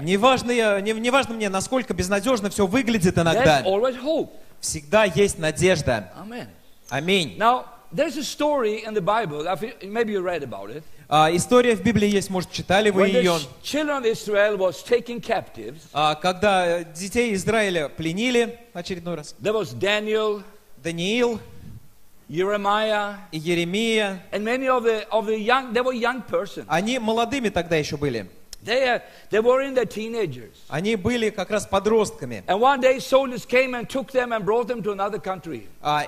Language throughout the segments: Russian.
Неважно мне, насколько безнадежно все выглядит иногда. Всегда есть надежда. Аминь. История в Библии есть, может, читали вы ее. Когда детей Израиля пленили очередной раз. Даниил, Еремия. Они молодыми тогда еще были. Они были как раз подростками.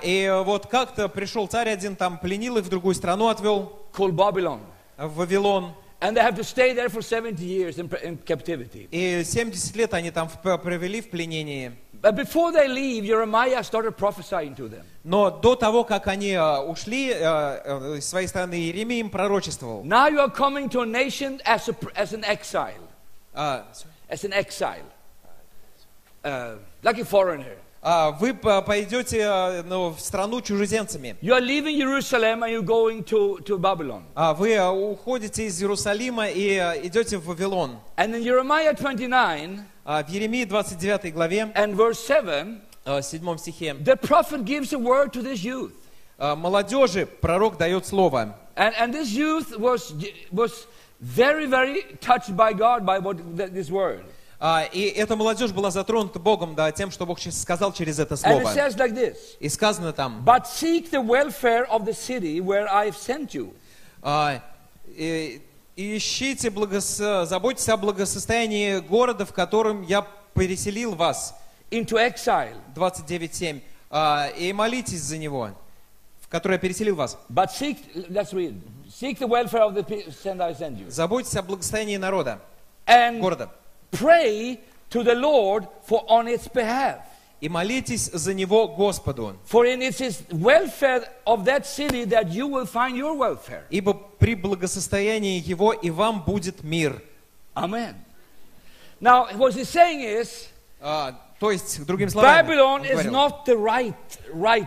И вот как-то пришел царь один, там пленил их, в другую страну отвел. В Вавилон. И 70 лет они там провели в пленении. Но до того, как они ушли с своей страны, Иеремия им пророчествовал. Вы пойдете в страну чужеземцами. Вы уходите из Иерусалима и идете в Вавилон. В Еремии 29 главе, в 7 стихе, молодежи пророк дает слово. И эта молодежь была затронута Богом, да, тем, что Бог сказал через это слово. И сказано там: ищите, заботьтесь о благосостоянии города, в котором я переселил вас. 29:7. И молитесь за него, в который я переселил вас. Заботьтесь о благосостоянии народа, города. Pray to the Lord for on its behalf. И молитесь за него Господу. For in it is welfare of that city that you will find your welfare. Ибо при благосостоянии его и вам будет мир. Amen. Now what he's saying is, то есть другими словами, Babylon is not the right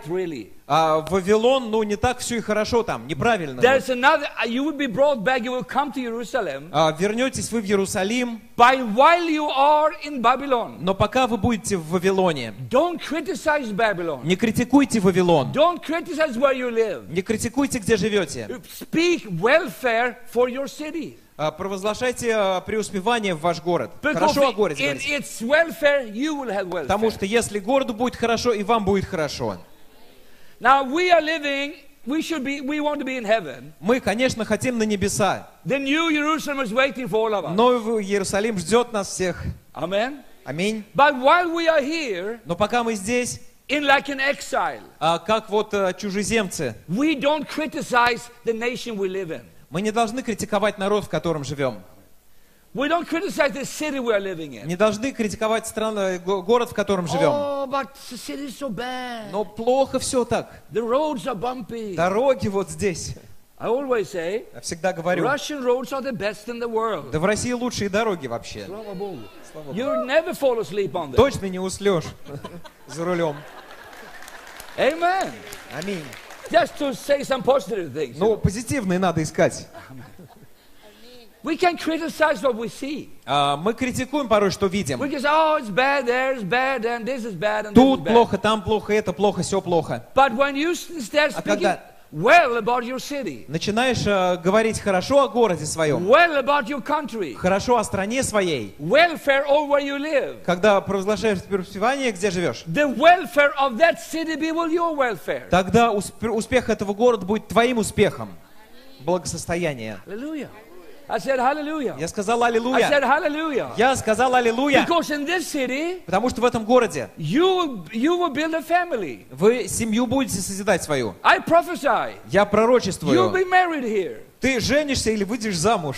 really. Вавилон, ну, не так все и хорошо там, неправильно. Вернетесь вы в Иерусалим, но пока вы будете в Вавилоне, не критикуйте Вавилон, не критикуйте, где живете. Провозглашайте преуспевание в ваш город. Хорошо о городе говорите. Потому что если городу будет хорошо, и вам будет хорошо. Now we are living. We want to be in heaven. Мы, конечно, хотим на небеса. The new Jerusalem is waiting for all of us. Новый Иерусалим ждет нас всех. Amen. Аминь. But while we are here, но пока мы здесь, like an exile, как вот чужеземцы, we don't criticize the nation we live in. Мы не должны критиковать народ, в котором живем. We don't criticize the city we are living in. Не должны критиковать страну, город, в котором живем. Oh, but the city is so bad. Но плохо все так. The roads are bumpy. Дороги вот здесь. I always say, я всегда говорю, Russian roads are the best in the world. Да в России лучшие дороги вообще. Слава Богу. You never fall asleep on them. Точно не уснешь за рулем. Amen. Аминь. Just to say some positive things. Ну, позитивные надо искать. We can criticize what we see. Мы критикуем порой, что видим. We can say, oh, it's bad, there, it's bad, and this is bad, and this is bad. Тут плохо, там плохо, это плохо, все плохо. But when you start speaking well about your city, начинаешь говорить хорошо о городе своем, well about your country, хорошо о стране своей, welfare all where you live, когда провозглашаешь преуспевание, где живешь, the welfare of that city be will your welfare. Тогда успех этого города будет твоим успехом, благосостояние. Аллилуйя. Я сказал аллилуйя. Я сказал аллилуйя. Потому что в этом городе вы семью будете созидать свою. Я пророчествую. Ты женишься или выйдешь замуж.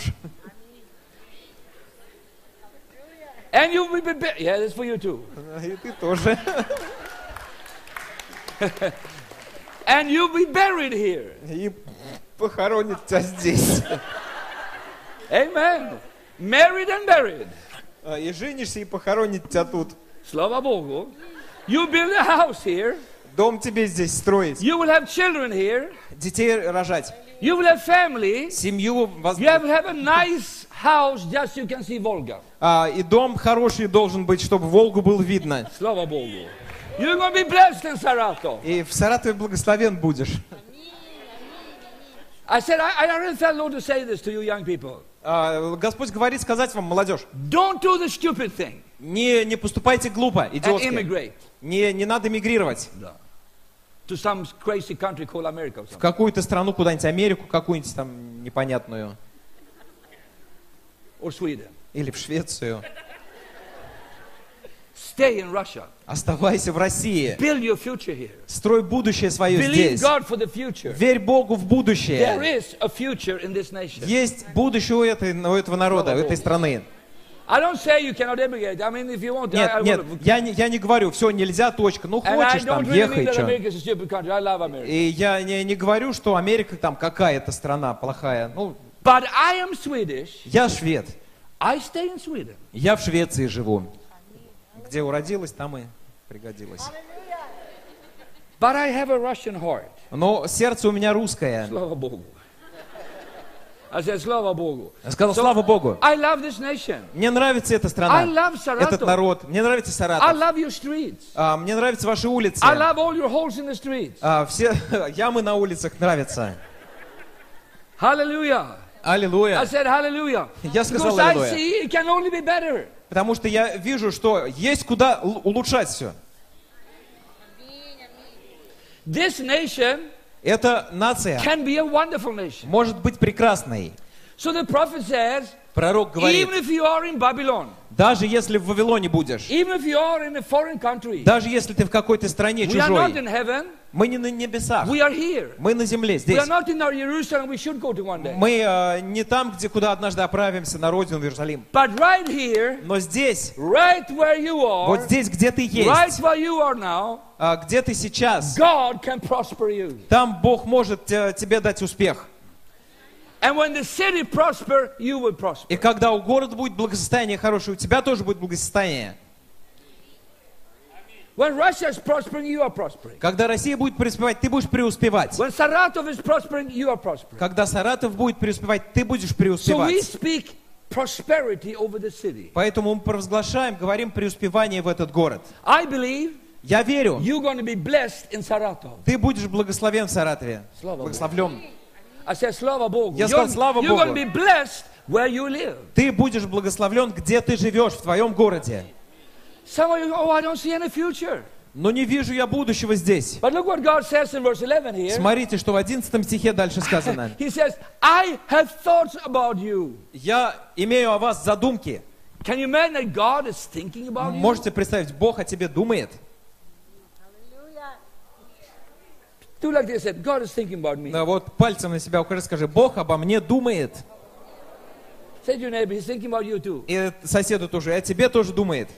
И ты тоже. И похоронят тебя здесь. Amen. Married and buried. И женишься, и похоронит тебя тут. Слава Богу. You build a house here. Дом тебе здесь строить. You will have children here. Детей рожать. You will have family. Семью. You will have a nice house just you can see Volga. И дом хороший должен быть, чтобы Волгу было видно. Слава Богу. You're gonna be blessed in Saratov. И в Саратове благословен будешь. I said, I really felt Lord to say this to you, young people. Господь говорит сказать вам, молодежь. Don't do the stupid thing. Не поступайте глупо, идиотски. Не надо мигрировать. To some crazy country called America. В какую-то страну, куда-нибудь Америку, какую-нибудь там непонятную. Or Sweden. Или в Швецию. Stay in Russia. Оставайся в России. Build your future here. Строй будущее свое здесь. Believe God for the future. Верь Богу в будущее. There is a future in this nation. Есть будущее у этого народа, у этой страны. I don't say you cannot immigrate. I mean, if you want, я не говорю, все нельзя, точка. Ну хочешь там ехай, что? И я не говорю, что Америка там какая-то страна плохая. Ну, but I am Swedish. Я швед. I stay in Sweden. Я в Швеции живу. Где уродилась, там и пригодилась. But I have a Russian heart. Но сердце у меня русское. Слава Богу. I said, слава Богу. Я сказал, слава Богу. I love this nation. Мне нравится эта страна, I love Saratov. Этот народ. Мне нравится Саратов. I love your streets. Мне нравятся ваши улицы. I love all your holes in the streets. Все ямы на улицах нравятся. Аллилуйя. Аллилуйя. I said, hallelujah. Я сказал, аллилуйя. Because I see it can only be better. Потому что я вижу, что есть куда улучшать все. This nation. Эта нация может быть прекрасной. Пророк говорит, даже если в Вавилоне будешь, даже если ты в какой-то стране чужой, мы не на небесах, мы на земле, здесь. Мы не там, куда однажды отправимся на родину, в Иерусалим. Но здесь, вот здесь, где ты есть, где ты сейчас, там Бог может тебе дать успех. And when the city prosper, you will prosper. И когда у города будет благосостояние хорошее, у тебя тоже будет благосостояние. When Russia is prospering, you are prospering. Когда Россия будет преуспевать, ты будешь преуспевать. When Saratov is prospering, you are prospering. Когда Саратов будет преуспевать, ты будешь преуспевать. So we speak prosperity over the city. Поэтому мы провозглашаем, говорим преуспевание в этот город. I believe. Я верю. You're going to be blessed in Saratov. Ты будешь благословен в Саратове. Благословлен. Я сказал, слава Богу. Ты будешь благословлен, где ты живешь, в твоем городе. Но не вижу я будущего здесь. Смотрите, что в 11 стихе дальше сказано. Я имею о вас задумки. Можете представить, Бог о тебе думает? Вот пальцем на себя укажи, скажи, Бог обо мне думает. И соседу тоже, о тебе тоже думает.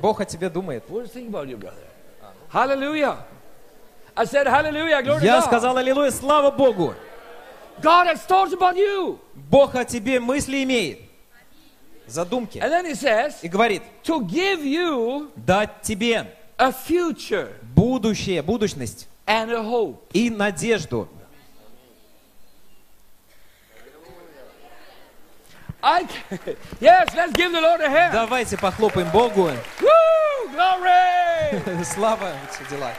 Бог о тебе думает. Я сказал, аллилуйя, слава Богу. Бог о тебе мысли имеет. Задумки. И говорит, дать тебе будущее, будущность и надежду. Давайте похлопаем Богу. Слава, все дела.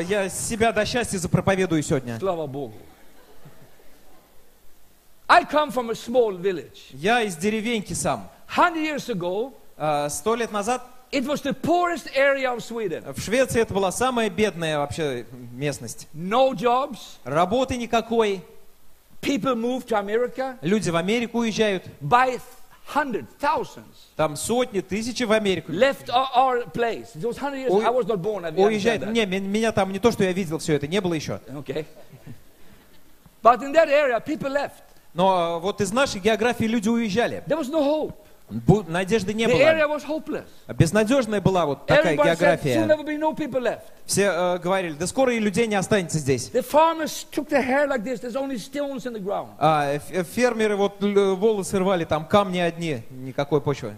Я себя до счастья запроповедую сегодня. Слава Богу. Я из деревеньки сам. 100 лет назад it was the poorest area of Sweden. В Швеции это была самая бедная вообще местность. No jobs. Работы никакой. People move to America. Люди в Америку уезжают. By hundreds, thousands. Там сотни, тысячи в Америку. Left our place. Those 100 years I was not born. Уезжают. Не, меня там не то, что я видел все это, не было еще. Okay. But in that area, people left. Но вот из нашей географии люди уезжали. There was no hope. Надежды не было. Безнадежная была вот такая география. Все говорили, да скоро и людей не останется здесь. Фермеры вот волосы рвали, там камни одни, никакой почвы.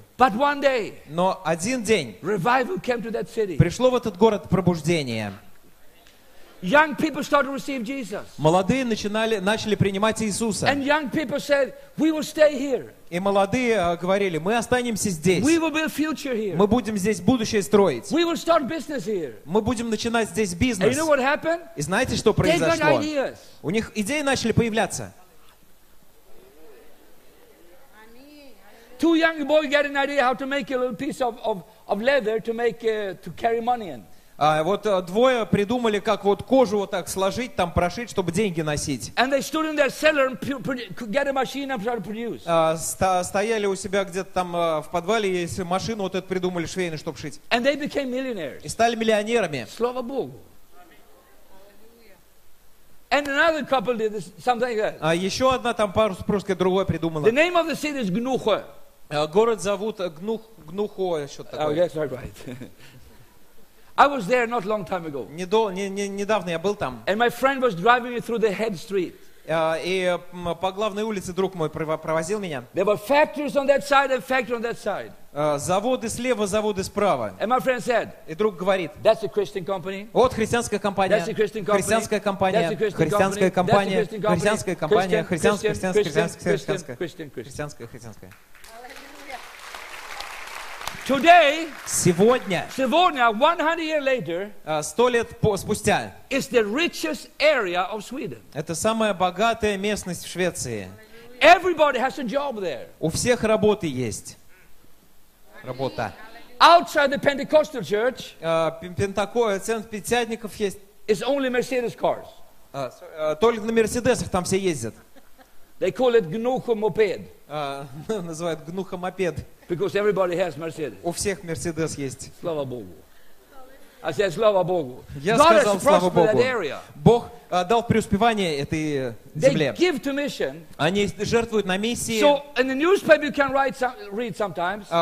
Но один день пришло в этот город пробуждение. Молодые начали принимать Иисуса. И молодые говорили, мы останемся здесь. Мы будем здесь будущее строить. Мы будем начинать здесь бизнес. И знаете, что произошло? У них идеи начали появляться. Two young boys get an idea how to make a little piece of leather to make to carry money in. Вот двое придумали, как вот кожу вот так сложить, там прошить, чтобы деньги носить. Стояли у себя где-то там в подвале, и машину вот эту придумали швейную, чтобы шить. И стали миллионерами. Слава Богу. А еще одна там парусская другое придумала. The name of the city is Gnosjö. Город зовут Гнухо, что-то такое. Yes, right. I was there not long time ago. Недавно я был там. And my friend was driving me through the head street. И по главной улице друг мой провозил меня. There were factories on that side and factories on that side. Заводы слева, заводы справа. And my friend said. И друг говорит. That's a Christian company. Вот христианская компания. That's a Christian company. Христианская компания. Христианская компания. Христианская компания. Христианская. Сегодня, 100 лет спустя, это самая богатая местность в Швеции. У всех работы есть. Работа. Центр пятидесятников есть. Только на Мерседесах там все ездят. They call it Gnosjö moped. Называют Gnosjö мопед. Because everybody has Mercedes. У всех Мерседес есть. Слава Богу. I said, слава Богу. Я сказал, слава Богу. Бог дал преуспевание этой земле. Они жертвуют на миссии.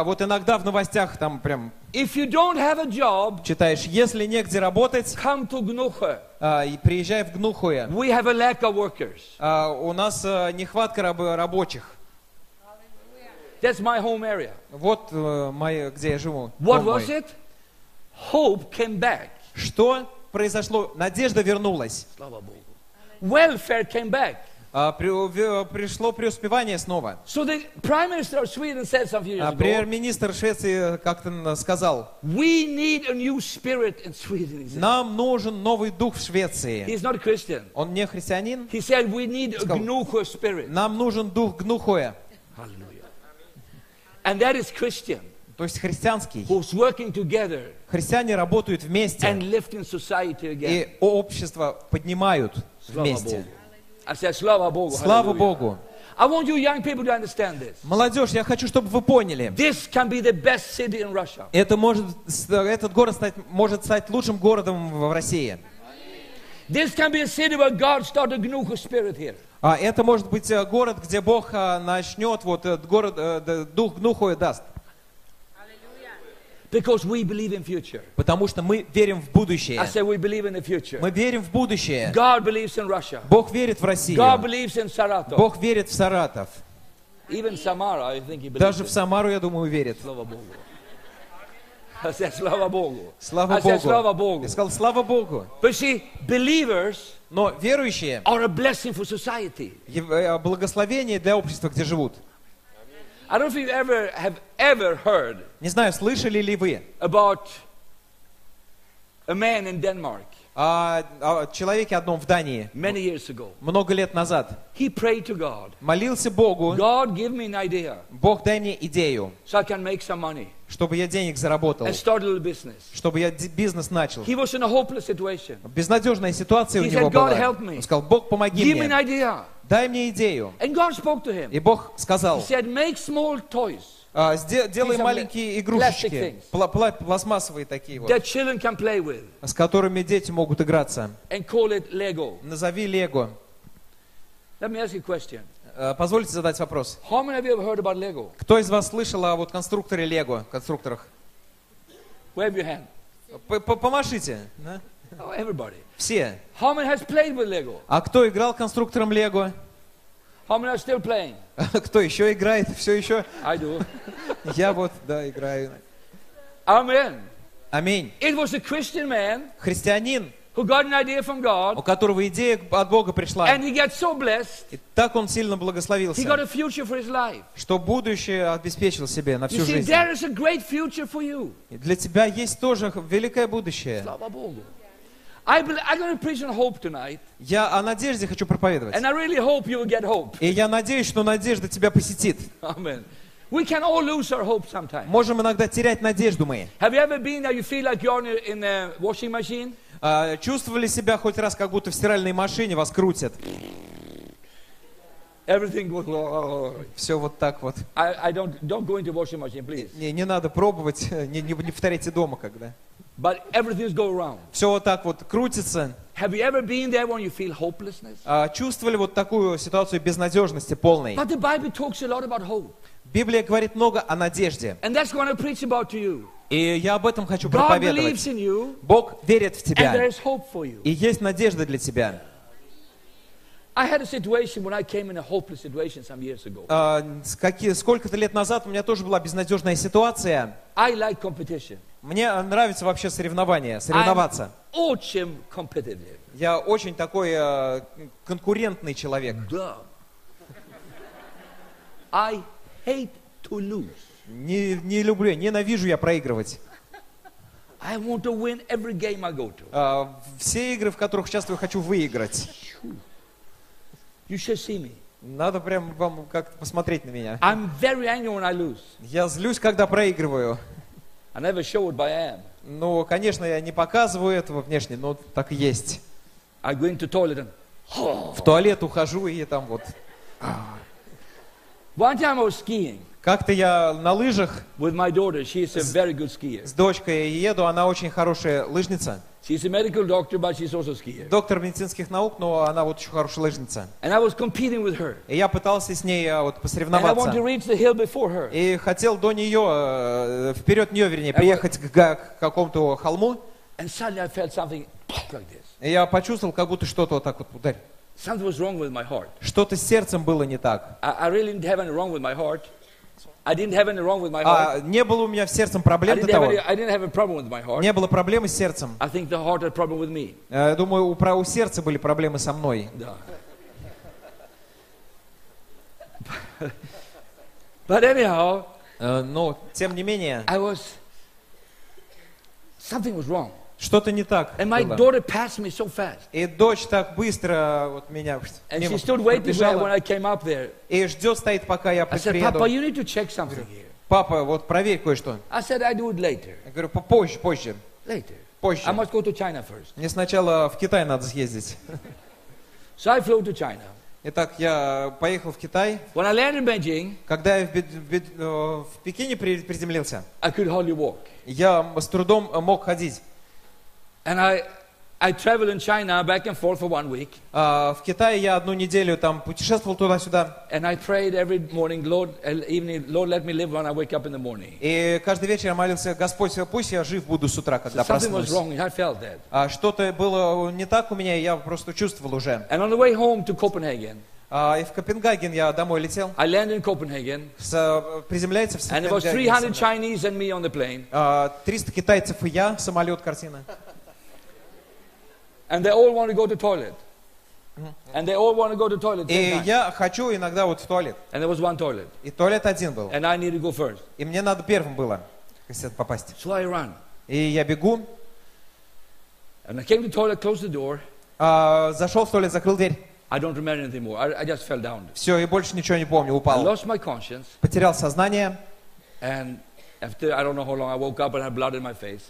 Вот иногда в новостях там прям читаешь, если негде работать, приезжай в Гнухое. У нас нехватка рабочих. That's my home area. Вот где я живу. What was it? Hope came back. Что произошло? Надежда вернулась. Слава Богу. Welfare came back. Пришло преуспевание снова. So the Prime Minister of Sweden said some few years ago. Премьер-министр Швеции как-то сказал. We need a new spirit in Sweden. Нам нужен новый дух в Швеции. He's not Christian. Он не христианин. He said we need a Gnosjö spirit. Нам нужен дух Гнухоя. Hallelujah. And that is Christian. То есть христианский. Христиане работают вместе. И общество поднимают вместе. Слава Богу. Слава Богу. Молодежь, я хочу, чтобы вы поняли. Этот город может стать лучшим городом в России. Это может быть город, где Бог начнет, вот город, дух Гнухоя даст. Because we believe in future. Потому что мы верим в будущее. I said we believe in the future. Мы верим в будущее. God believes in Russia. Бог верит в Россию. God believes in Saratov. Бог верит в Саратов. Even Samara, I think he believes. Даже в Самару, я думаю, верит. Слава Богу. I said, слава Богу. Слава Богу. I said, слава Богу. Я сказал, слава Богу. But see, believers. Но верующие. Are a blessing for society. Благословение для общества, где живут. I don't know if you have ever heard. Не знаю, слышали ли вы about a man in Denmark. О человеке одном в Дании. Many years ago. Много лет назад. He prayed to God. Молился Богу. God, give me an idea. Бог, дай мне идею. So I can make some money. Чтобы я денег заработал. And start a little business. Чтобы я бизнес начал. He was in a hopeless situation. Безнадежная ситуация у него была. He said, God, help me. Он сказал, Бог, помоги мне. Give me an idea. Дай мне идею. And God spoke to him. И Бог сказал. He said, make small toys. Делай маленькие игрушечки, пластмассовые такие вот, с которыми дети могут играться. Назови Лего. Позвольте задать вопрос. Кто из вас слышал о вот конструкторе Лего, конструкторах? Помашите. Все. А кто играл конструктором Лего? Кто еще играет? Все еще? Я вот, да, играю. Аминь. Христианин who got an idea from God, у которого идея от Бога пришла, and he got so blessed, и так он сильно благословился, he got a future for his life. Что будущее обеспечил себе на всю жизнь. There is a great future for you. Для тебя есть тоже великое будущее. Слава Богу. I'm going to preach on hope tonight. Я о надежде хочу проповедовать. And I really hope you will get hope. И я надеюсь, что надежда тебя посетит. Amen. We can all lose our hope sometimes. Можем иногда терять надежду мы. Have you ever been that you feel like you're in a washing machine? Чувствовали себя хоть раз, как будто в стиральной машине вас крутят? Все вот так вот. Don't go into washing machine, please. Не надо пробовать, не повторяйте дома, когда. But everything's go around. Все вот так вот крутится. Have you ever been there when you feel hopelessness? Чувствовали вот такую ситуацию безнадежности полной? But the Bible talks a lot about hope. Библия говорит много о надежде. And that's what I preach about to you. И я об этом хочу проповедовать. God believes in you, Бог верит в тебя. And there is hope for you. И есть надежда для тебя. I had a situation when I came in a hopeless situation some years ago. Сколько-то лет назад у меня тоже была безнадежная ситуация. I like competition. Мне нравится вообще соревнования, соревноваться. Очень competitive. Я очень такой конкурентный человек. Да. I hate to lose. Не люблю, ненавижу я проигрывать. I want to win every game I go to. Все игры, в которых участвую, хочу выиграть. You should see me. Надо прям вам как-то посмотреть на меня. I'm very angry when I lose. Я злюсь, когда проигрываю. I never show it, but I am. Ну, конечно, я не показываю этого внешне, но так и есть. I go into toilet and... В туалет ухожу и там вот. One time I was skiing. Как-то я на лыжах with my daughter. She is a very good skier. С дочкой еду, она очень хорошая лыжница. She's a medical doctor, but she's also skier. Доктор медицинских наук, но она вот еще хорошая лыжница. And I was competing with her. И я пытался с ней вот посоревноваться. And I wanted to reach the hill before her. И хотел до нее, вперед нее, вернее, приехать к какому-то холму. And suddenly I felt something like this. И я почувствовал, как будто что-то вот так вот ударил. Something was wrong with my heart. Что-то с сердцем было не так. I really didn't have anything wrong with my heart. I didn't have anything wrong with my heart. Не было у меня в сердцем проблем до того. I didn't have a problem with my heart. Не было проблемы с сердцем. I think the heart had a problem with me. Я думаю, у сердца были проблемы со мной. Да. But anyhow, но тем не менее, I was something was wrong. Что-то не так. And my daughter passed me so fast. И дочь так быстро вот меня пробежала. И ждет, стоит, пока я приеду. Папа, you need to check something here. Папа, вот проверь кое-что. I said I do it later. Я говорю, попозже, позже. Later. Позже. I must go to China first. Мне сначала в Китай надо съездить. So I flew to China. Итак, я поехал в Китай. When I landed in Beijing, когда я в Пекине приземлился, I could hardly walk. Я с трудом мог ходить. And I traveled in China back and forth for 1 week. В Китае я одну неделю там путешествовал туда-сюда. And I prayed every morning, Lord, evening, Lord, let me live when I wake up in the morning. И каждый вечер я молился: Господь, пусть я жив буду с утра, когда проснусь. Something was wrong. I felt that. Что-то было не так у меня, я просто чувствовал уже. And on the way home to Copenhagen. И в Копенгаген я домой летел. I landed in Copenhagen. Приземляется в Копенгагене. And there was 300 Chinese and me on the plane. 300 китайцев и я, самолет, картина. And they all want to go to toilet. And they all want to go to toilet. И я хочу иногда вот в туалет. And there was one toilet. И туалет один был. And I need to go first. И мне надо первым было попасть. So I run. И я бегу. And I came to toilet, closed the door. Зашел в туалет, закрыл дверь. I don't remember anything more. I just fell down. Все, и больше ничего не помню, упал. I lost my conscience. Потерял сознание. And after, I don't know how long, I woke up and had blood in my face.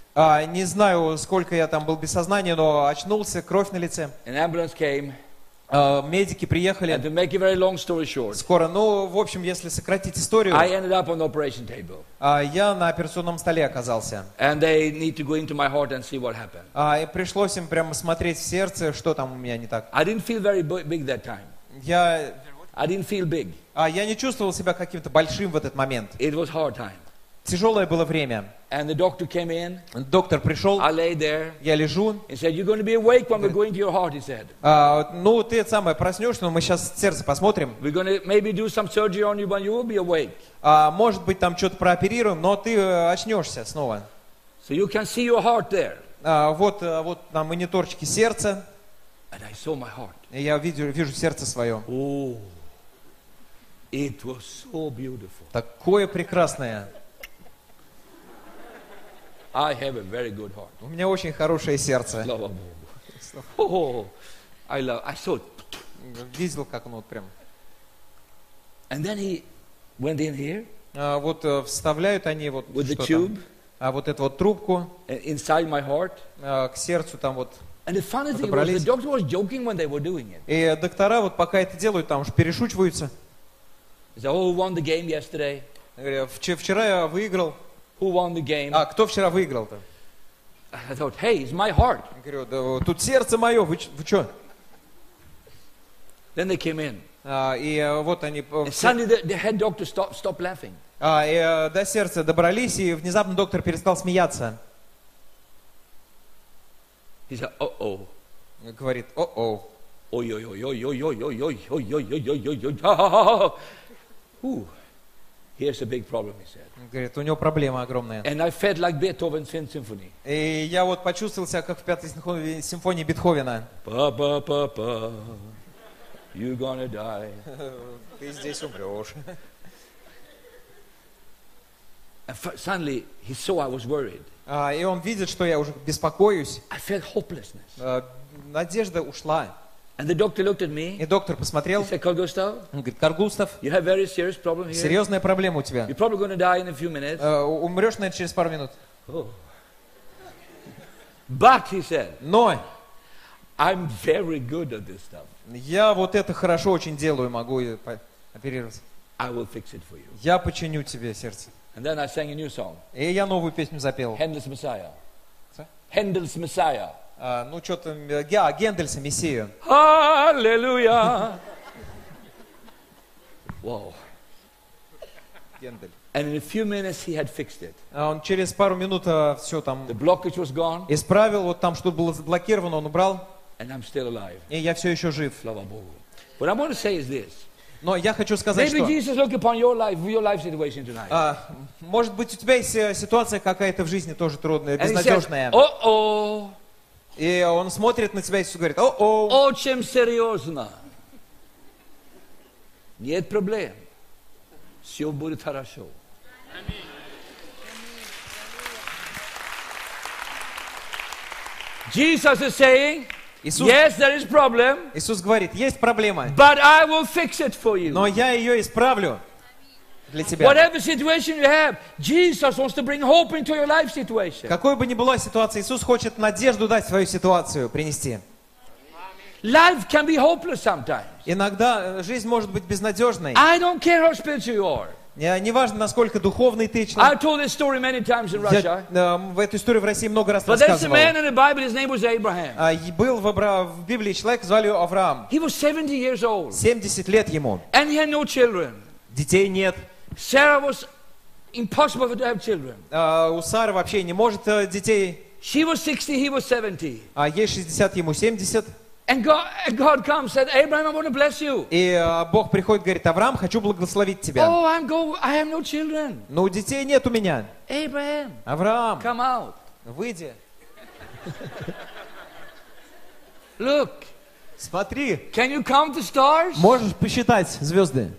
Не знаю, сколько я там был без сознания, но очнулся, кровь на лице. An ambulance came. Медики приехали. And to make a very long story short. Скоро, ну, в общем, если сократить историю. I ended up on the operation table. Я на операционном столе оказался. And they need to go into my heart and see what happened. И пришлось им прямо смотреть в сердце, что там у меня не так. I didn't feel very big that time. I didn't feel big. Я не чувствовал себя каким-то большим в этот момент. It was hard time. Тяжелое было время. And the doctor came in. Доктор пришел. I lay there. Я лежу. He said, "You're going to be awake when we're going to your heart," he said. Ну, ты самое проснешься, но мы сейчас сердце посмотрим. We're going to maybe do some surgery on you when you will be awake. Может быть, там что-то прооперируем, но ты очнешься снова. So you can see your heart there. Вот на мониторчике сердце. And I saw my heart. И я вижу сердце свое. Oh, it was so beautiful. Такое прекрасное. I have a very good heart. У меня очень хорошее сердце. Слава Богу. Oh, I saw it. Видел, как он вот прям. And then he went in here. Вот вставляют они вот что-то. А вот эту вот трубку inside my heart. К сердцу там вот подобрались. И доктора вот пока это делают, там уж перешучиваются. Вчера я выиграл. А кто вчера выиграл-то? Я говорю, да, тут сердце мое, вы что? И вот они... И до сердца добрались, и внезапно доктор перестал смеяться. Говорит, о-о. Говорит, у него проблема огромная. И я вот почувствовал себя, как в 5-й симфонии Бетховена. Ты здесь умрешь. Suddenly he saw I was worried. И он видит, что я уже беспокоюсь. I felt hopelessness. Надежда ушла. And the doctor looked at me. И доктор посмотрел. He said, Karl Gustav. Он говорит, Карл Густав. You have very serious problem here. Серьезная проблема у тебя. You're probably going to die in a few minutes. Умрешь, наверное, через пару минут. Oh. But he said. Но. I'm very good at this stuff. Я вот это хорошо очень делаю, могу оперировать. I will fix it for you. Я починю тебе сердце. And then I sang a new song. И я новую песню запел. Handel's Messiah. Handel's Messiah. Ну что-то, я Гендельса Мессию. Аллилуйя. Wow. Гендель. And in a few minutes he had fixed it. Он через пару минут все там. The blockage was gone. Исправил, вот там что было заблокировано, он убрал. And I'm still alive. И я все еще жив. Слава Богу. What I want to say is this. Но я хочу сказать, что... может быть, у тебя есть ситуация какая-то в жизни тоже трудная, безнадежная. О-о! И он смотрит на тебя и говорит, о-о! Очень серьезно. Нет проблем. Все будет хорошо. Аминь. Jesus is saying... Иисус говорит, есть проблема, но я ее исправлю для тебя. Какой бы ни была ситуация, Иисус хочет надежду дать в свою ситуацию, принести. Иногда жизнь может быть безнадежной. Неважно, насколько духовный ты человек. Я эту историю в России много раз рассказывал. Был в Библии человек, звали его Авраам. 70 лет ему. Детей нет. У Сары вообще не может детей. Ей 60, ему 70. И Бог приходит и говорит, Авраам, хочу благословить тебя. Но детей нет у меня. Авраам, выйди. Смотри. Можешь посчитать звезды?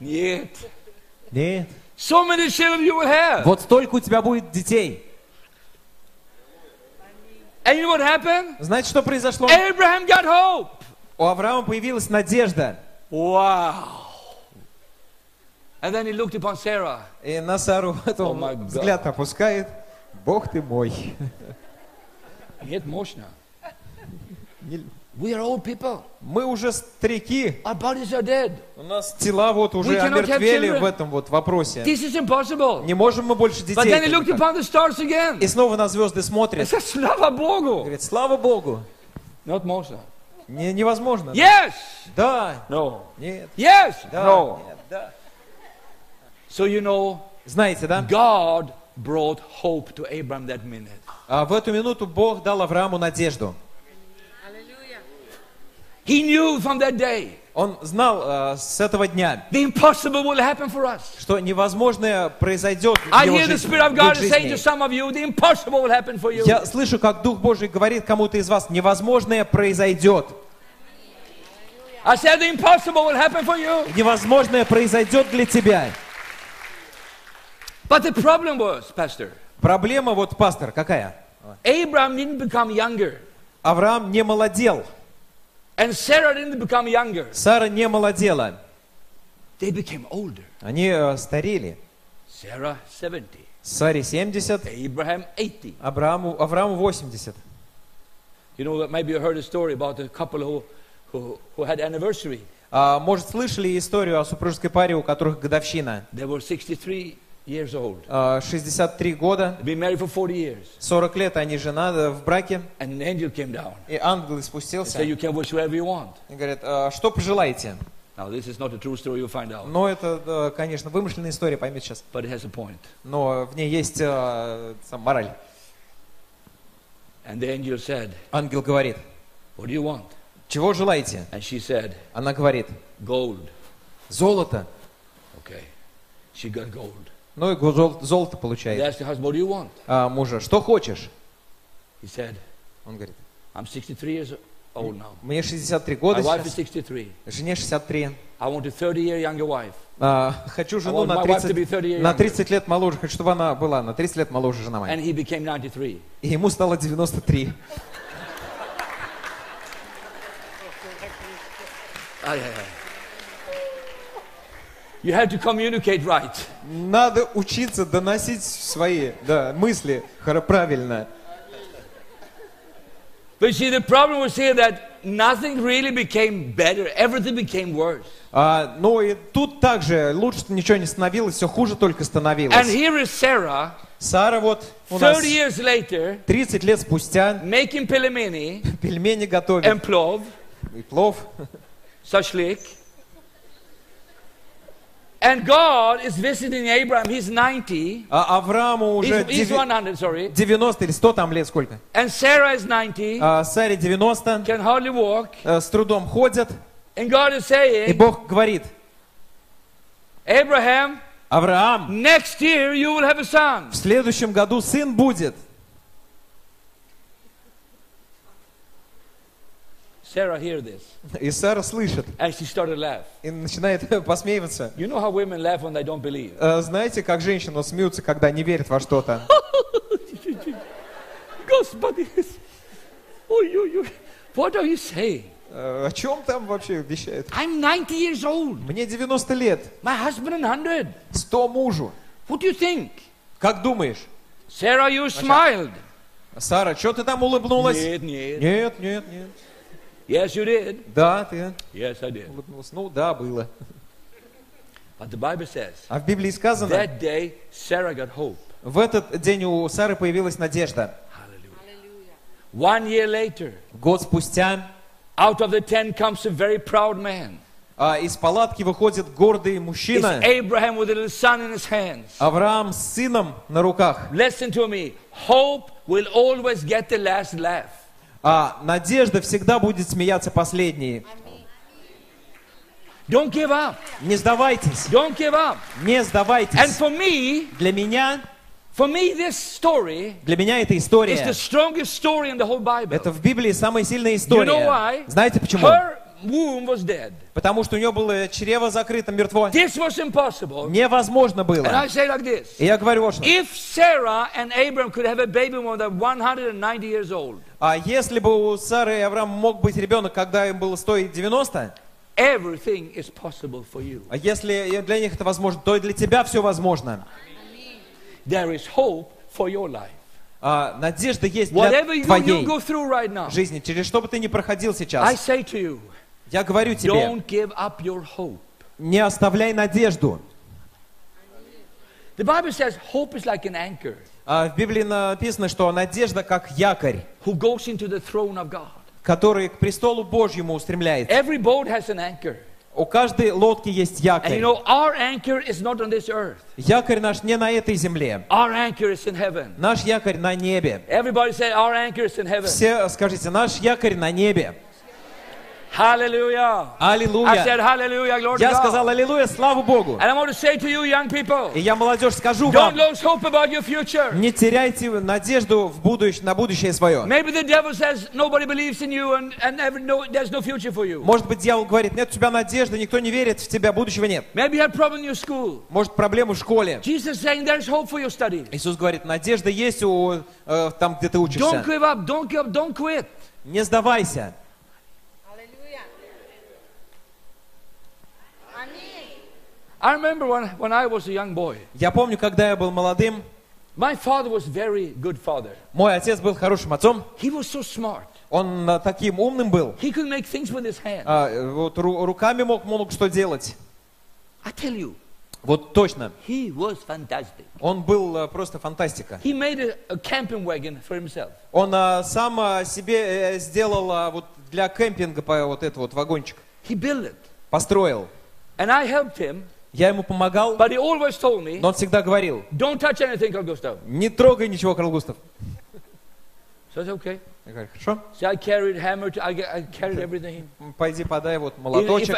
Нет. Нет. Вот столько у тебя будет детей. Знаете, что произошло? У Авраама появилась надежда. И на Сару потом взгляд опускает. Бог ты мой. Нет, мощно. Мы уже старики. У нас тела вот уже омертвели в этом вот вопросе. Не можем мы больше детей. И снова на звезды смотрит. Слава Богу. Говорит, слава Богу. Невозможно. Да. Нет. Да. Знаете, да? В эту минуту Бог дал Аврааму надежду. He knew from that day. Он знал с этого дня, что невозможное произойдет в его жизни. Я слышу, как Дух Божий говорит кому-то из вас, невозможное произойдет. Невозможное произойдет для тебя. Проблема вот, пастор, какая? Авраам не молодел. And Sarah didn't become younger. Сара не молодела. They became older. Они старели. Sarah 70. Саре 70. Abraham 80. Аврааму 80. You know, maybe you heard a story about a couple who had anniversary. Может, слышали историю о супружеской паре, у которых годовщина? They were 63 years old. 63 года. They've been married for 40 years. 40 лет они женаты в браке. And an angel came down. И ангел спустился. They said, you can wish whatever you want. И говорят, что пожелаете? Now this is not a true story, you'll find out. Но это, конечно, вымышленная история, поймите сейчас. But it has a point. Но в ней есть сам мораль. And the angel said. Ангел говорит. What do you want? Чего желаете? And she said. Она говорит. Gold. Золото. Okay. She got gold. Ну и золото получает. А мужа, что хочешь? Он говорит, мне 63 года сейчас, жене 63. Хочу жену на 30 лет моложе, хочу, чтобы она была на 30 лет моложе, жена моя. И ему стало 93. You have to communicate right. Надо учиться доносить свои мысли правильно. But see, the problem was here that nothing really became better. Everything became worse. Но и тут также лучше ничего не становилось, все хуже только становилось. And here is Sarah. Сара вот у нас 30 лет спустя making пельмени готовит. And plov. И плов. Шашлык. And God is visiting Abraham. He's 90. Аврааму уже 90 или 100 там лет сколько. And Sarah is 90. Саре 90. Can hardly walk. С трудом ходят. And God is saying. И Бог говорит. Abraham. Авраам. Next year you will have a son. В следующем году сын будет. Sarah hear this. И Сара слышит. And she started laugh. И начинает посмеиваться. You know how women laugh when they don't believe. Знаете, как женщины смеются, когда не верят во что-то? Господи, ой-ой-ой, what are you saying? О чем там вообще вещает? I'm 90 years old. Мне 90 лет. My husband 100. 100 мужу. What do you think? Как думаешь? Sarah, you smiled. Сара, что ты там улыбнулась? Нет, нет, нет, нет, нет. Yes, you did. Да, ты. Yes, I did. Улыбнулся. Ну, да, было. But the Bible says. А в Библии сказано. That day, Sarah got hope. В этот день у Сары появилась надежда. Hallelujah. 1 year later. Год спустя. Out of the tent comes a very proud man. Из палатки выходит гордый мужчина. Abraham with a little son in his hands. Авраам с сыном на руках. Listen to me. Hope will always get the last laugh. Надежда всегда будет смеяться последней. Don't give up. Не сдавайтесь. Don't give up. Не сдавайтесь. And for me, для меня эта история. It's the strongest story in the whole Bible. Это в Библии самая сильная история. You know why? Знаете почему? Her womb was dead. Потому что у нее было чрево закрыто, мертво. This was impossible. Невозможно было. And I say like this. И я говорю вот что. If Sarah and Abraham could have a baby when they were 190 years old. А если бы у Сары и Авраама мог быть ребенок, когда им было 190, everything is possible for you. А если для них это возможно, то и для тебя все возможно. There is hope for your life. Надежда есть для твоей жизни, через что бы ты ни проходил сейчас. I say to you, я говорю тебе, don't give up your hope. Не оставляй надежду. The Bible says hope is like an anchor. В Библии написано, что надежда как якорь, who goes into the throne of God. Который к престолу Божьему устремляется. Every boat has an anchor. У каждой лодки есть якорь. And you know, our anchor is not on this earth. Якорь наш не на этой земле. Our anchor is in heaven. Наш якорь на небе. Everybody say, our anchor is in heaven. Все скажите, наш якорь на небе. Hallelujah. Аллилуйя. Я сказал аллилуйя, слава Богу. И я, молодежь, скажу вам, не теряйте надежду в будущее, на будущее свое. Может быть, дьявол говорит, нет у тебя надежды, никто не верит в тебя, будущего нет. Может, проблемы в школе. Иисус говорит, надежда есть там, где ты учишься. Don't give up, don't quit. Не сдавайся. Я помню, когда я был молодым, мой отец был хорошим отцом. Он таким умным был. Руками мог что делать. Вот точно. Он был просто фантастика. Он сам себе сделал вот для кемпинга вот этот вот вагончик. Построил. Я ему помогал, но он всегда говорил, не трогай ничего, Карл Густав. Я говорю, хорошо. Пойди подай вот молоточек.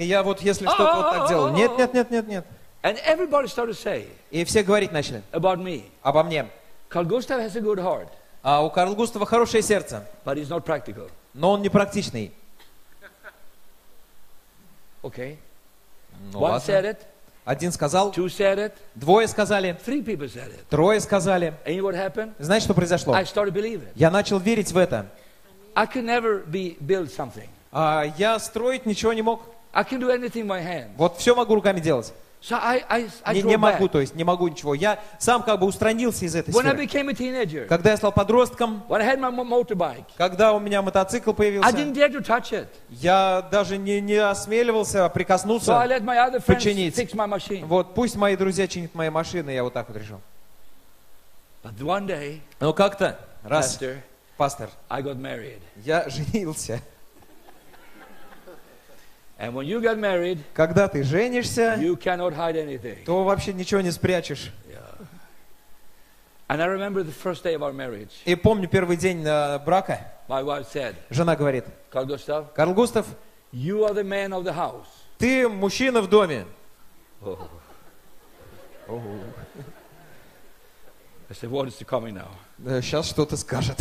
И я вот, если что-то вот так делал, нет. И все говорить начали обо мне. А у Карла Густава хорошее сердце, но он не практичный. Окей. Ну, ладно. Один сказал, двое сказали, трое сказали. Знаете, что произошло? Я начал верить в это. Я строить ничего не мог. Вот все могу руками делать. Не могу ничего. Я сам как бы устранился из этой сферы. Когда я стал подростком, когда у меня мотоцикл появился, я даже не осмеливался прикоснуться, починить. Вот пусть мои друзья чинят мои машины, я вот так вот решил. Но как-то раз, пастор, я женился. And when you get married, когда ты женишься, you cannot hide anything. То вообще ничего не спрячешь. Yeah. И помню первый день брака. My wife said, жена говорит, Карл Густав, ты мужчина в доме. Oh. Oh. I said, what is coming now? Сейчас что-то скажет.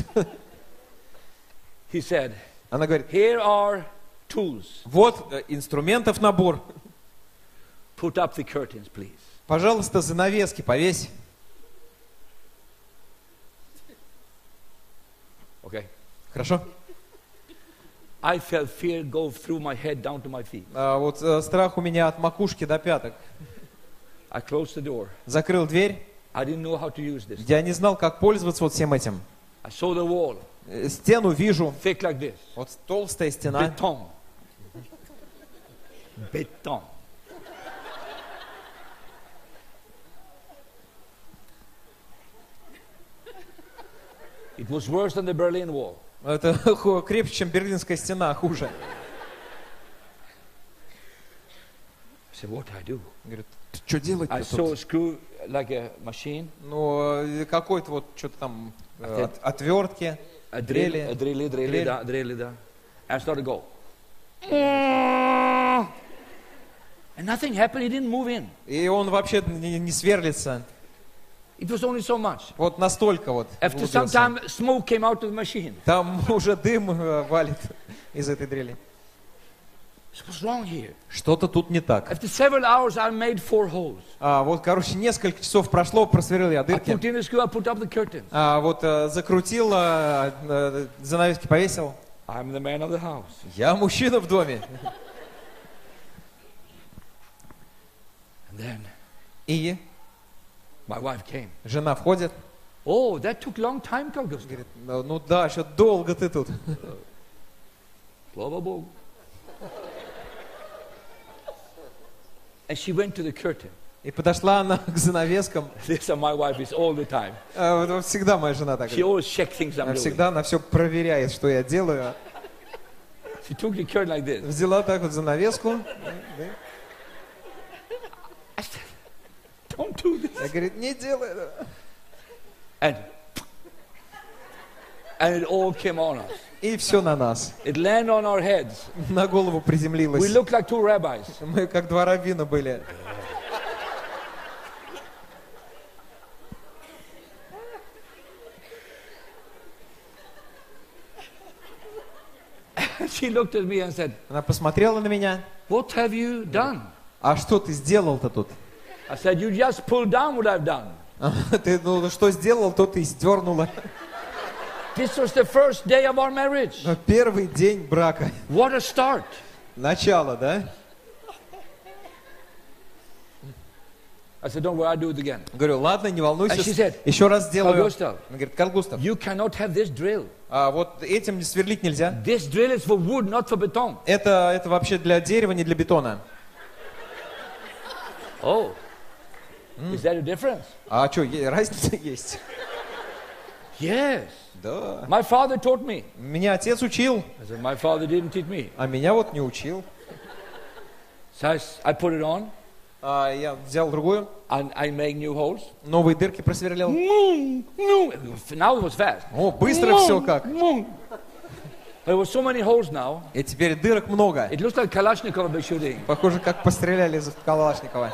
He said, она говорит, here are вот инструментов набор. Put up the curtains, please. Пожалуйста, занавески повесь. Okay. Хорошо? I felt fear go through my head down to my feet. Вот страх у меня от макушки до пяток. I closed the door. Закрыл дверь. I didn't know how to use this. Я не знал, как пользоваться вот всем этим. I saw the wall. Стену вижу. Thick like this. Вот толстая стена. Бетон. Бетон. It was worse than the Berlin Wall. Это крепче, чем Берлинская стена, хуже. I said, what do I do? Говорит, что делать-то тут? I saw a screw like a machine. Ну, какой-то вот что-то там отвертки, дрели. Дрели. And started to go. And nothing happened. He didn't move in. И он вообще не сверлится. It was only so much. Вот настолько вот. After some time, smoke came out of the machine. Там уже дым валит из этой дрели. What's wrong here? Что-то тут не так. After several hours, I made 4 holes. Вот, короче, несколько часов прошло, просверлил я дырки. I put in the screw, I put up the curtains. Вот закрутил, занавески повесил. I'm the man of the house. Я мужчина в доме. And then, и my wife came. Жена входит. Oh, that took long time, Karl Gustav. Говорит, ну да, еще долго ты тут. Слава Богу. And she went to the curtain. И подошла она к занавескам. Всегда моя жена так. Она всегда на все проверяет, что я делаю. She took the curtain like this. Взяла так вот занавеску. Don't do this. Она говорит, не делай этого. And it all came on us. И все на нас. It landed on our heads. На голову приземлилось. We looked like two rabbis. Мы как два раввина были. She looked at me and said, она посмотрела на меня. What have you done? А что ты сделал-то тут? I said, you just pulled down what I've done. Ты, ну, что сделал, то ты сдернула. This was the first day of our marriage. Первый день брака. What a start. Начало, да? I said, don't worry, I'll do it again. Говорю, ладно, не волнуйся. And she said, еще раз сделаю. Она говорит, Карл Густав, you cannot have this drill. А вот этим сверлить нельзя. This drill is for wood, not for beton. Это вообще для дерева, не для бетона. Oh, is that a difference? А что, разница есть? Yes. Да. My father taught me. Меня отец учил. I said, my father didn't teach me. А меня вот не учил. So I put it on. Я взял другую. And I made new holes. Новые дырки просверлил. Now it was fast. О, быстро все как. There were so many holes now. И теперь дырок много. It looks like Kalashnikov was shooting. Похоже, как постреляли из Калашникова.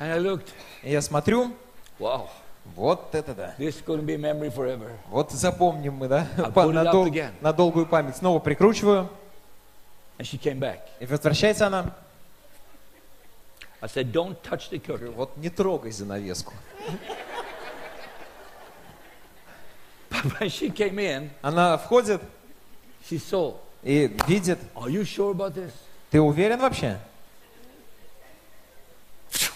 And I looked. И я смотрю. Wow. Вот это да. This could be memory forever. Вот запомним мы, да? На долгую память. Снова прикручиваю. And she came back. И возвращается она. I said, don't touch the curtain. Вот не трогай занавеску. When she came in, она входит. She saw. И видит. Are you sure about this? Ты уверен вообще?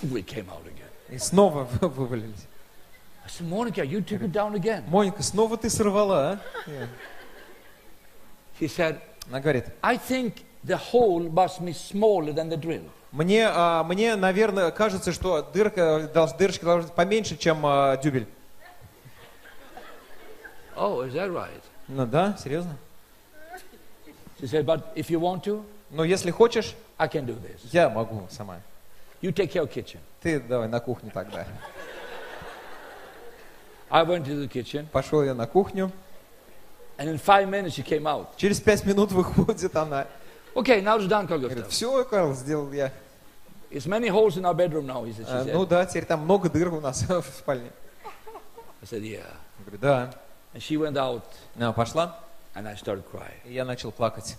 We came out again. И снова вывалились. I said, Monika, you took it down again. Моника, снова ты сорвала, а? Yeah. He said. Она говорит. I think the hole must be smaller than the drill. Мне, наверное, кажется, что дырочка должна быть поменьше, чем дюбель. Oh, is that right? Ну да, серьезно. She said, but if you want to, но если хочешь, I can do this. Я могу сама. You take care of kitchen. Ты давай на кухню тогда. I went to the kitchen. Пошел я на кухню. And in 5 minutes she came out. Через 5 минут выходит она. Okay, now it's done, Karl Gustav. Все, Карл, сделал я. It's many holes in our bedroom now, he said. Ну да, теперь там много дыр у нас в спальне. I said, yeah. Говорю, да. And she went out. Она пошла. And I started crying. И я начал плакать.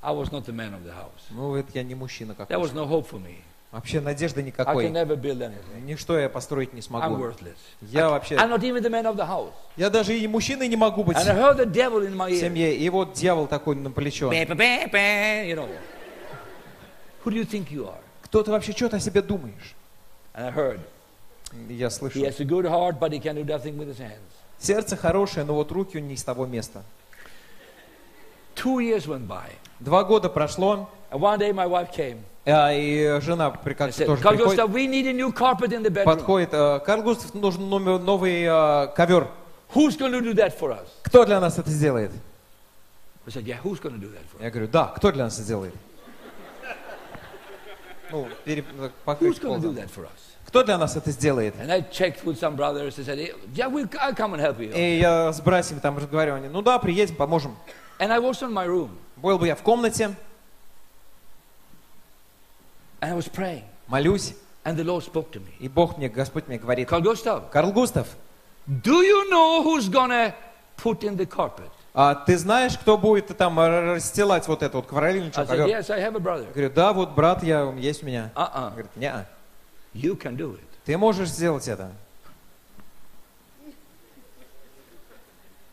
I was not the man of the house. Ну, это я не мужчина какой-то. There was no hope for me. Вообще надежды никакой. I can never build anything. Ничто я построить не смогу. I'm worthless. Я вообще. I'm not even the man of the house. Я даже и мужчиной не могу быть. And I heard the devil in my ear. В семье. И вот дьявол такой на плечо. You know. Who do you think you are? Кто ты вообще, что ты о себе думаешь? And I heard. Я слышал. He has a good heart, but he can do nothing with his hands. Сердце хорошее, но вот руки у них с того места. 2 years went by. 2 года прошло. And one day my wife came. И жена как-то тоже приходит. Подходит. Карл Густав, нужен новый ковер. Who's going to do that for us? Кто для нас это сделает? I said, yeah, who's going to do that for us? Я говорю, да, кто для нас это сделает? Ну, who's going to do that for us? Кто для нас это сделает? И я с братьями там разговаривал, они, ну да, приедем, поможем. Был бы я в комнате, молюсь, и Бог мне, Господь мне говорит, Карл Густав, ты знаешь, кто будет там расстилать вот эту вот ковролиночку? Говорю, да, вот брат есть у меня. Говорит, не-а. You can do it. Ты можешь сделать это.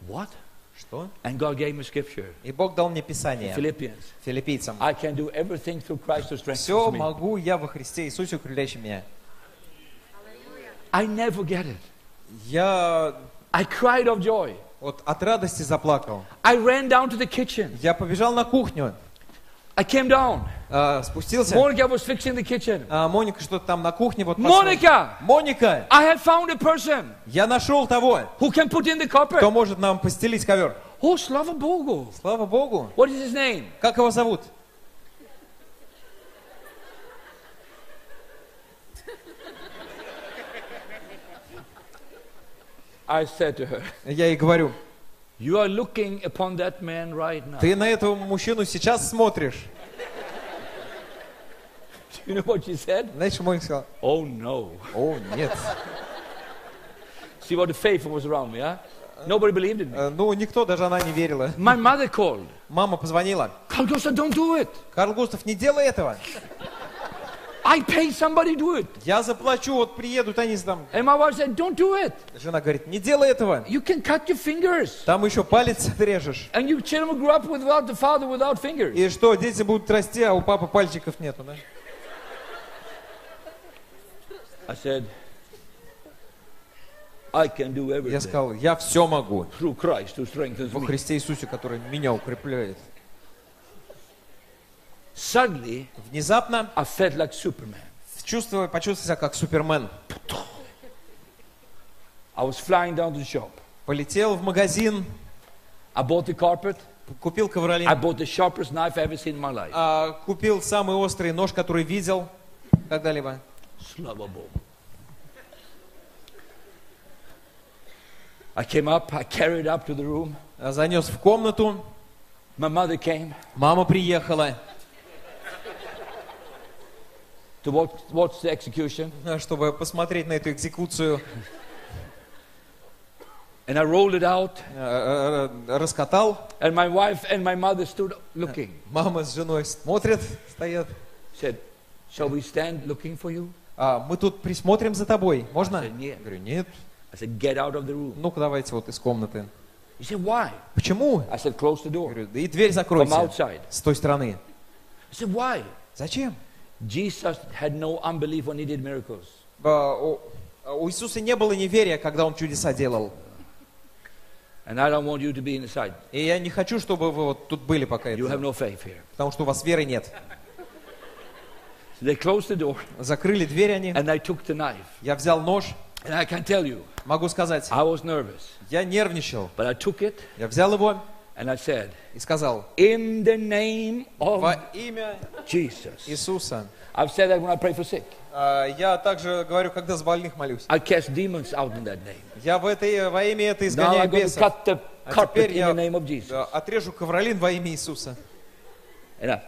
What? Что? And God gave me scripture. И Бог дал мне Писание. Филиппийцам. I can do everything through Christ who strengthens me. Все могу я во Христе Иисусе, укрепляющий меня. I never get it. I cried of joy. Вот от радости заплакал. I ran down to the kitchen. Я побежал на кухню. I came down. Спустился. Monika was fixing the kitchen. Моника что-то там на кухне вот. Моника. Моника. I have found a person. Я нашел того. Who can put in the carpet? Кто может нам постелить ковер? О, слава Богу. Слава Богу. What is his name? Как его зовут? I said to her, я ей говорю, you are looking upon that man right now. Ты на этого мужчину сейчас смотришь. You know what she said? Знаешь, что Моника сказала? Oh no. О, нет. See what the faith was around me, huh? Nobody believed in me. Ну, никто, даже она не верила. My mother called. Мама позвонила. Karl Gustav, don't do it. Карл Густав, не делай этого. I pay somebody do it. Я заплачу, вот приедут они там. And my wife said, don't do it. Жена говорит, не делай этого. You can cut your fingers. Там еще палец отрежешь. And your children grow up without the father, without fingers. И что, дети будут расти, а у папы пальчиков нету, да? I said, I can do everything. Я сказал, я все могу. Through Christ, who strengthens me. Во Христе Иисусе, который меня укрепляет. Suddenly, внезапно, I felt like Superman. Почувствовал себя как Супермен. I was flying down to the shop. Полетел в магазин. I bought the carpet. Купил ковролин. I bought the sharpest knife I've ever seen in my life. Купил самый острый нож, который видел когда-либо. Слава Богу. I came up, I carried up to the room. Занес в комнату. My mother came. Мама приехала. To watch the execution. Чтобы посмотреть на эту экзекуцию. And I rolled it out. Раскатал. And my wife and my mother stood looking. Мама с женой смотрят, стоят. Said, shall we stand looking for you? Мы тут присмотрим за тобой, можно? Я говорю, нет. I said, get out of the room. Ну-ка, давайте вот из комнаты. He said, why? Почему? I said, close the door. Я говорю, и дверь закройте. С той стороны. I said, why? Зачем? Jesus had no unbelief when he did miracles. У Иисуса не было неверия, когда он чудеса делал. And I don't want you to be inside. И я не хочу, чтобы вы вот тут были пока. You have no faith here. Потому что у вас веры нет. So they closed the door. Закрыли дверь они. And I took the knife. Я взял нож. And I can tell you. Могу сказать. I was nervous. Я нервничал. But I took it. Я взял его. And I said, и сказал, in the name of во имя Jesus. Иисуса. I've said that when I pray for sick. Я также говорю, когда за больных молюсь. I cast demons out in that name. Я во имя это изгоняю бесов. Now I'm going to cut the carpet in the name of Jesus. Я отрежу ковролин во имя Иисуса. And I,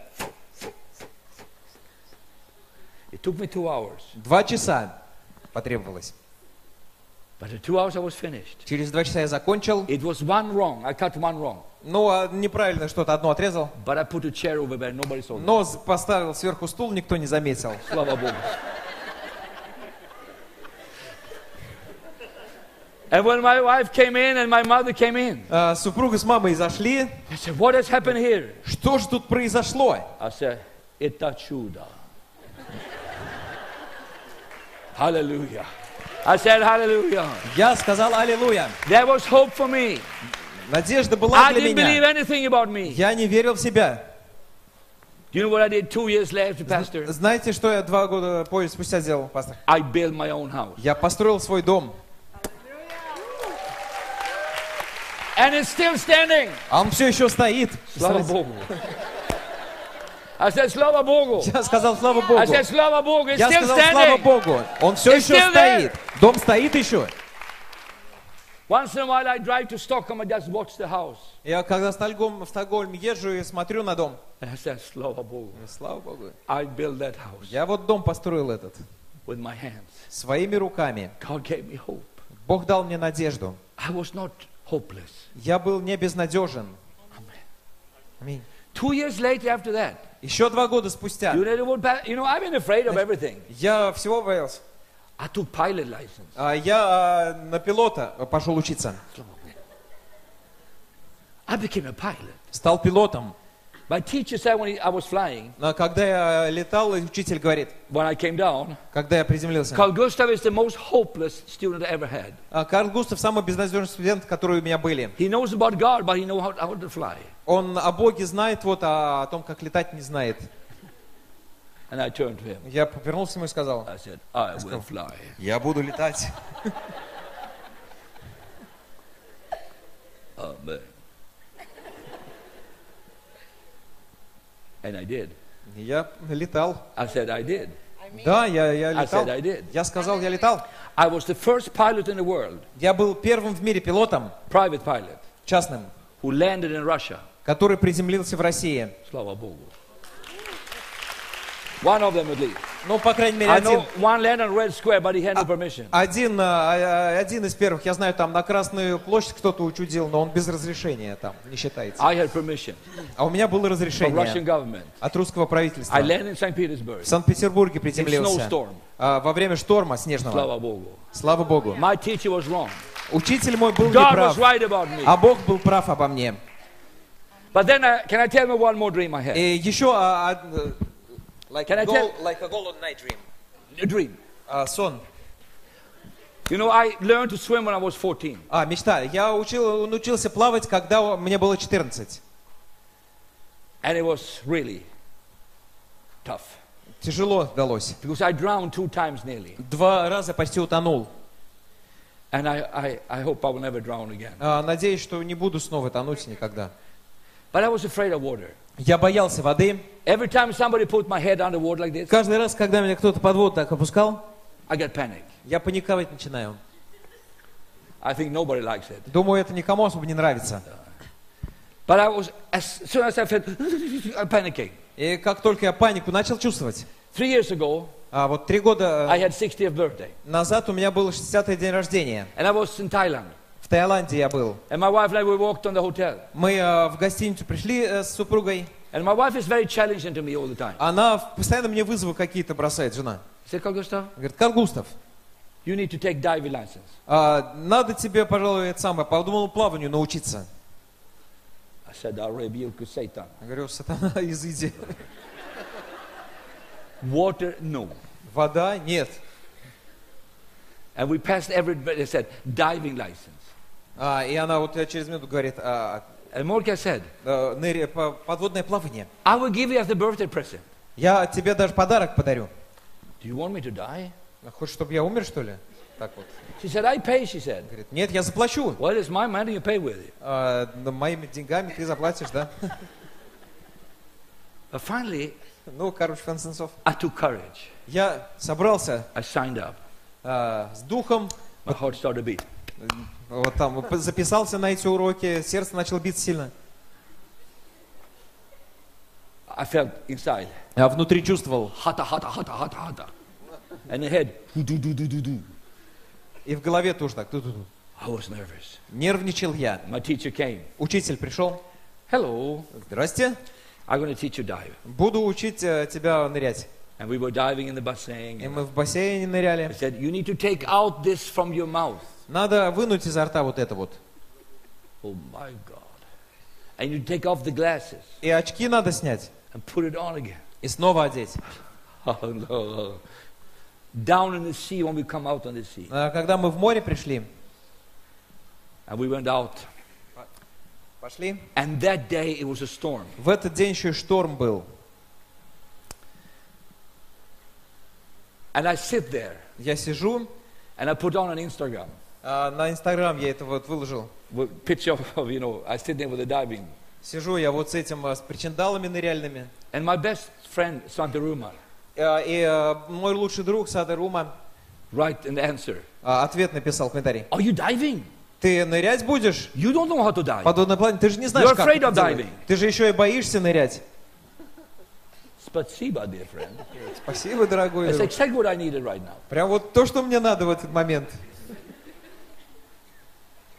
it took me 2 hours. 2 часа потребовалось. But the 2 hours I was finished. Через 2 часа я закончил. It was one wrong. I cut one wrong. Ну, неправильно что-то одно отрезал. But I put a chair over there. Nobody saw. Но поставил сверху стул, никто не заметил. Слава Богу. And when my wife came in and my mother came in. Супруга с мамой зашли. I said, what has happened here? Что же тут произошло? I said, это чудо. Hallelujah. I said hallelujah. Я сказал аллилуйя. There was hope for me. Надежда была для меня. I didn't believe anything about me. Я не верил в себя. Do you know what I did 2 years later, pastor? Знаете, что я 2 года спустя сделал, пастор? I built my own house. Я построил свой дом. And it's still standing. А он все еще стоит. Слава Богу. I said, слава Богу. Я сказал, слава Богу. I said, слава Богу. Я сказал, слава Богу. Он все еще стоит. Дом стоит еще. Once in a while I drive to Stockholm and just watch the house. Я когда в Стокгольм езжу и смотрю на дом. I said, слава Богу. Слава Богу. I built that house. Я вот дом построил этот. With my hands. Своими руками. God gave me hope. Бог дал мне надежду. I was not hopeless. Я был не безнадежен. Аминь. 2 years later, after that. Еще 2 года спустя. You know, I've been afraid of everything. Я всего боялся. I took pilot license. Я на пилота пошел учиться. I became a pilot. Стал пилотом. My teacher said when I was flying. Когда я летал, учитель говорит. When I came down. Когда я приземлился. Karl Gustav is the most hopeless student I ever had. Карл Густав самый безнадежный студент, который у меня были. He knows about God, but he knows how to fly. Он о Боге знает, вот о том, как летать, не знает. And I turned to him. Я повернулся к нему и сказал. I said, I will fly. Я буду летать. Amen. And I did. Я летал. I said I did. Да, я летал. Я сказал, я летал. Я был первым в мире пилотом, частным, который приземлился в России. Слава Богу. Ну, по крайней мере, один из первых, я знаю, там на Красную площадь кто-то учудил, но он без разрешения там, не считается. А у меня было разрешение от русского правительства. В Санкт-Петербурге приземлился во время шторма снежного. Слава Богу. Слава Богу. Учитель мой был неправ, а Бог был прав обо мне. И еще... Like a golden night dream. A dream. Сон. You know, I learned to swim when I was 14. Мечта. Я научился плавать, когда мне было 14. And it was really tough. Тяжело далось. Because I drowned 2 times nearly. 2 раза почти утонул. And I hope I will never drown again. Надеюсь, что не буду снова тонуть никогда. But I was afraid of water. Я боялся воды. Каждый раз, когда меня кто-то под воду так опускал, я паниковать начинаю. Думаю, это никому особо не нравится. И как только я панику начал чувствовать, вот 3 года назад у меня был 60-й день рождения. В Таиланде я был. Мы в гостиницу пришли с супругой. Она постоянно мне вызовы какие-то бросает, жена. Говорит, Карл Густав, надо тебе, пожалуй, это самое, подумал, плаванию научиться. Я говорю, сатана, изыди. Вода нет. И она вот через минуту говорит, подводное плавание. Я тебе даже подарок подарю. Хочешь, чтобы я умер, что ли? Так вот. Говорит, нет, я заплачу. Моими деньгами ты заплатишь, да? Ну, короче, в конце концов, я собрался с духом. Вот там записался на эти уроки, сердце начало биться сильно. Я внутри чувствовал. И в голове тоже так. Нервничал я. Учитель пришел. Здрасте. Буду учить тебя нырять. And we were diving in the bassin. И мы в бассейне ныряли. He said, you need to take out this from your mouth. Надо вынуть изо рта вот это вот. Oh my God. And you take off the glasses. И очки надо снять. And put it on again. И снова одеть. Oh no. Down in the sea when we come out on the sea. Когда мы в море пришли. And we went out. Пошли. And that day it was a storm. В этот день еще и шторм был. And I sit there. Я сижу. And I put on an Instagram. На Instagram я это вот выложил. Picture of, you know, I sit there with the diving. Сижу я вот с этим с причиндалами ныряльными. And my best friend Sanderuman. И мой лучший друг Сандаруман. Write an answer. Ответ написал в комментарии. Are you diving? Ты нырять будешь? You don't know how to dive. Подводное плавание, ты же не знаешь, как. You're afraid of diving. Ты же еще и боишься нырять. Спасибо, dear friend. Спасибо, дорогой друг. Прям вот то, что мне надо в этот момент.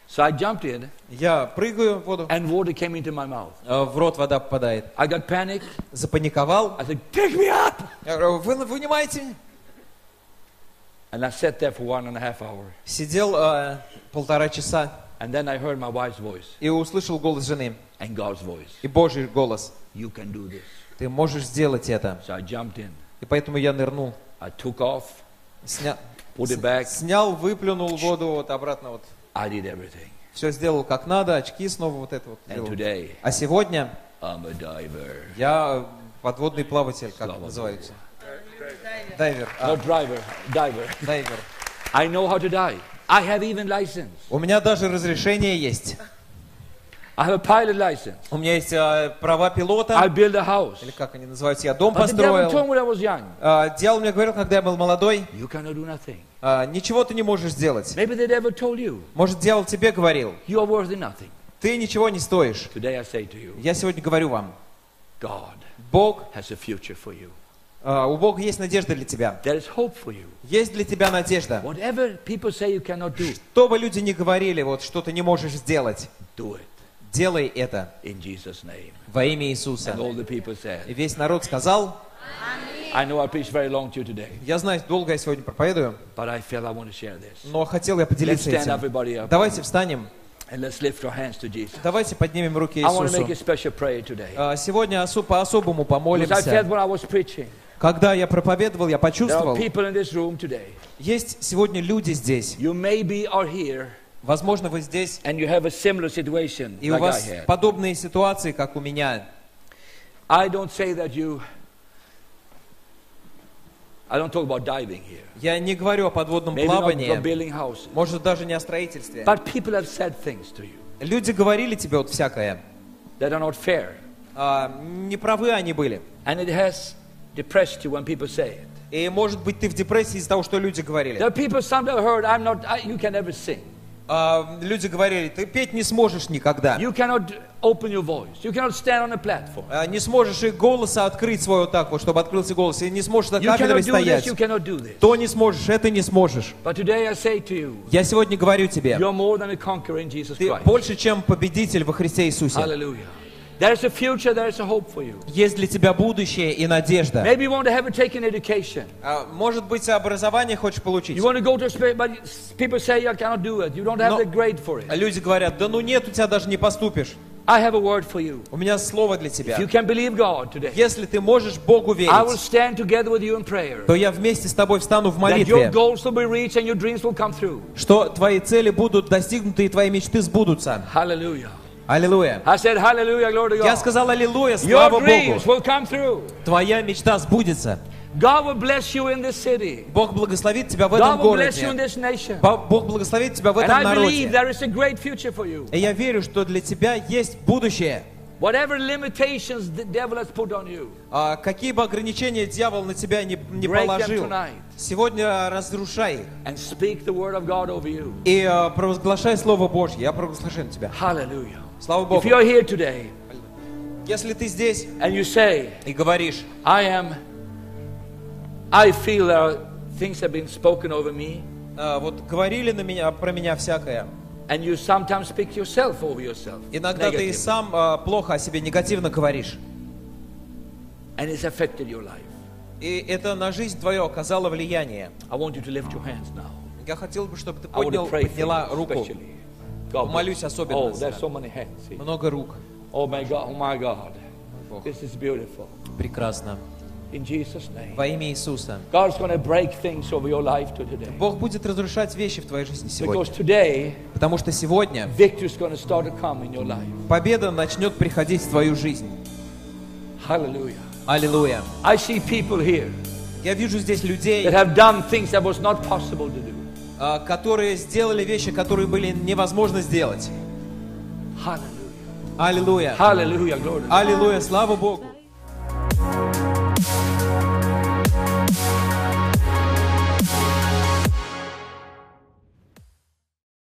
So I jumped in. Я прыгаю в воду. And water came into my mouth. В рот вода попадает. I got panic. Запаниковал. I said, "Pick me up!" Я говорю, вынимайте. And I sat there for 1.5 hours. Сидел 1,5 часа. And then I heard my wife's voice. И услышал голос жены. And God's voice. И Божий голос. You can do this. Ты можешь сделать это. И поэтому я нырнул. Снял, выплюнул воду вот обратно. Вот. Все сделал как надо, очки снова вот это вот. А сегодня я подводный плаватель, как это называется. Дайвер. Дайвер. I know how to dive. I have even license. У меня даже разрешение есть. I have a pilot license. У меня есть права пилота. I built a house. Или как они называются? Я дом построил. Дьявол мне говорил, когда я был молодой, you cannot do nothing. Ничего ты не можешь сделать. Maybe the devil told you. Может, дьявол тебе говорил, you are worth nothing. Ты ничего не стоишь. Today I say to you, я сегодня говорю вам, God has a future for you. У Бога есть надежда для тебя. Есть для тебя надежда. Что бы люди ни говорили, вот что ты не можешь сделать, делай это во имя Иисуса. И весь народ сказал, я знаю, долго я сегодня проповедую, но хотел я поделиться этим. Давайте встанем. Давайте поднимем руки Иисусу. Сегодня по-особому помолимся. Когда я проповедовал, я почувствовал, есть сегодня люди здесь. Возможно, вы здесь, и у вас подобные ситуации, как у меня. Я не говорю о подводном плавании, может, даже не о строительстве. Люди говорили тебе вот всякое. Неправы они были. И, может быть, ты в депрессии из-за того, что люди говорили. Люди говорили, ты петь не сможешь никогда. Не сможешь и голоса открыть свой вот так вот, чтобы открылся голос. И не сможешь за кафедрой стоять. То не сможешь, это не сможешь. Я сегодня говорю тебе, ты больше, чем победитель во Христе Иисусе. Аллилуйя. Есть для тебя будущее и надежда. Может быть, образование хочешь получить. Люди говорят, да ну нет, у тебя даже не поступишь. У меня слово для тебя. Если ты можешь Богу верить, то я вместе с тобой встану в молитве, что твои цели будут достигнуты и твои мечты сбудутся. Аллилуйя. Аллилуйя. Я сказал аллилуйя, слава Богу. Твоя мечта сбудется. Бог благословит тебя в этом городе. Бог благословит тебя в этом народе. И я верю, что для тебя есть будущее. Какие бы ограничения дьявол на тебя не положил, сегодня разрушай их. И провозглашай Слово Божье. Я провозглашаю на тебя. Аллилуйя. Слава Богу. Если ты здесь и говоришь, вот говорили про меня всякое. Иногда ты и сам плохо о себе негативно говоришь. И это на жизнь твою оказало влияние. Я хотел бы, чтобы ты подняла руку. Молюсь особенно. Много рук. О мой Бог. Прекрасно. Во имя Иисуса. Бог будет разрушать вещи в твоей жизни сегодня. Потому что сегодня победа начнет приходить в твою жизнь. Аллилуйя. Я вижу здесь людей, которые сделали вещи, которые были невозможно сделать. Аллилуйя. Аллилуйя. Слава Богу.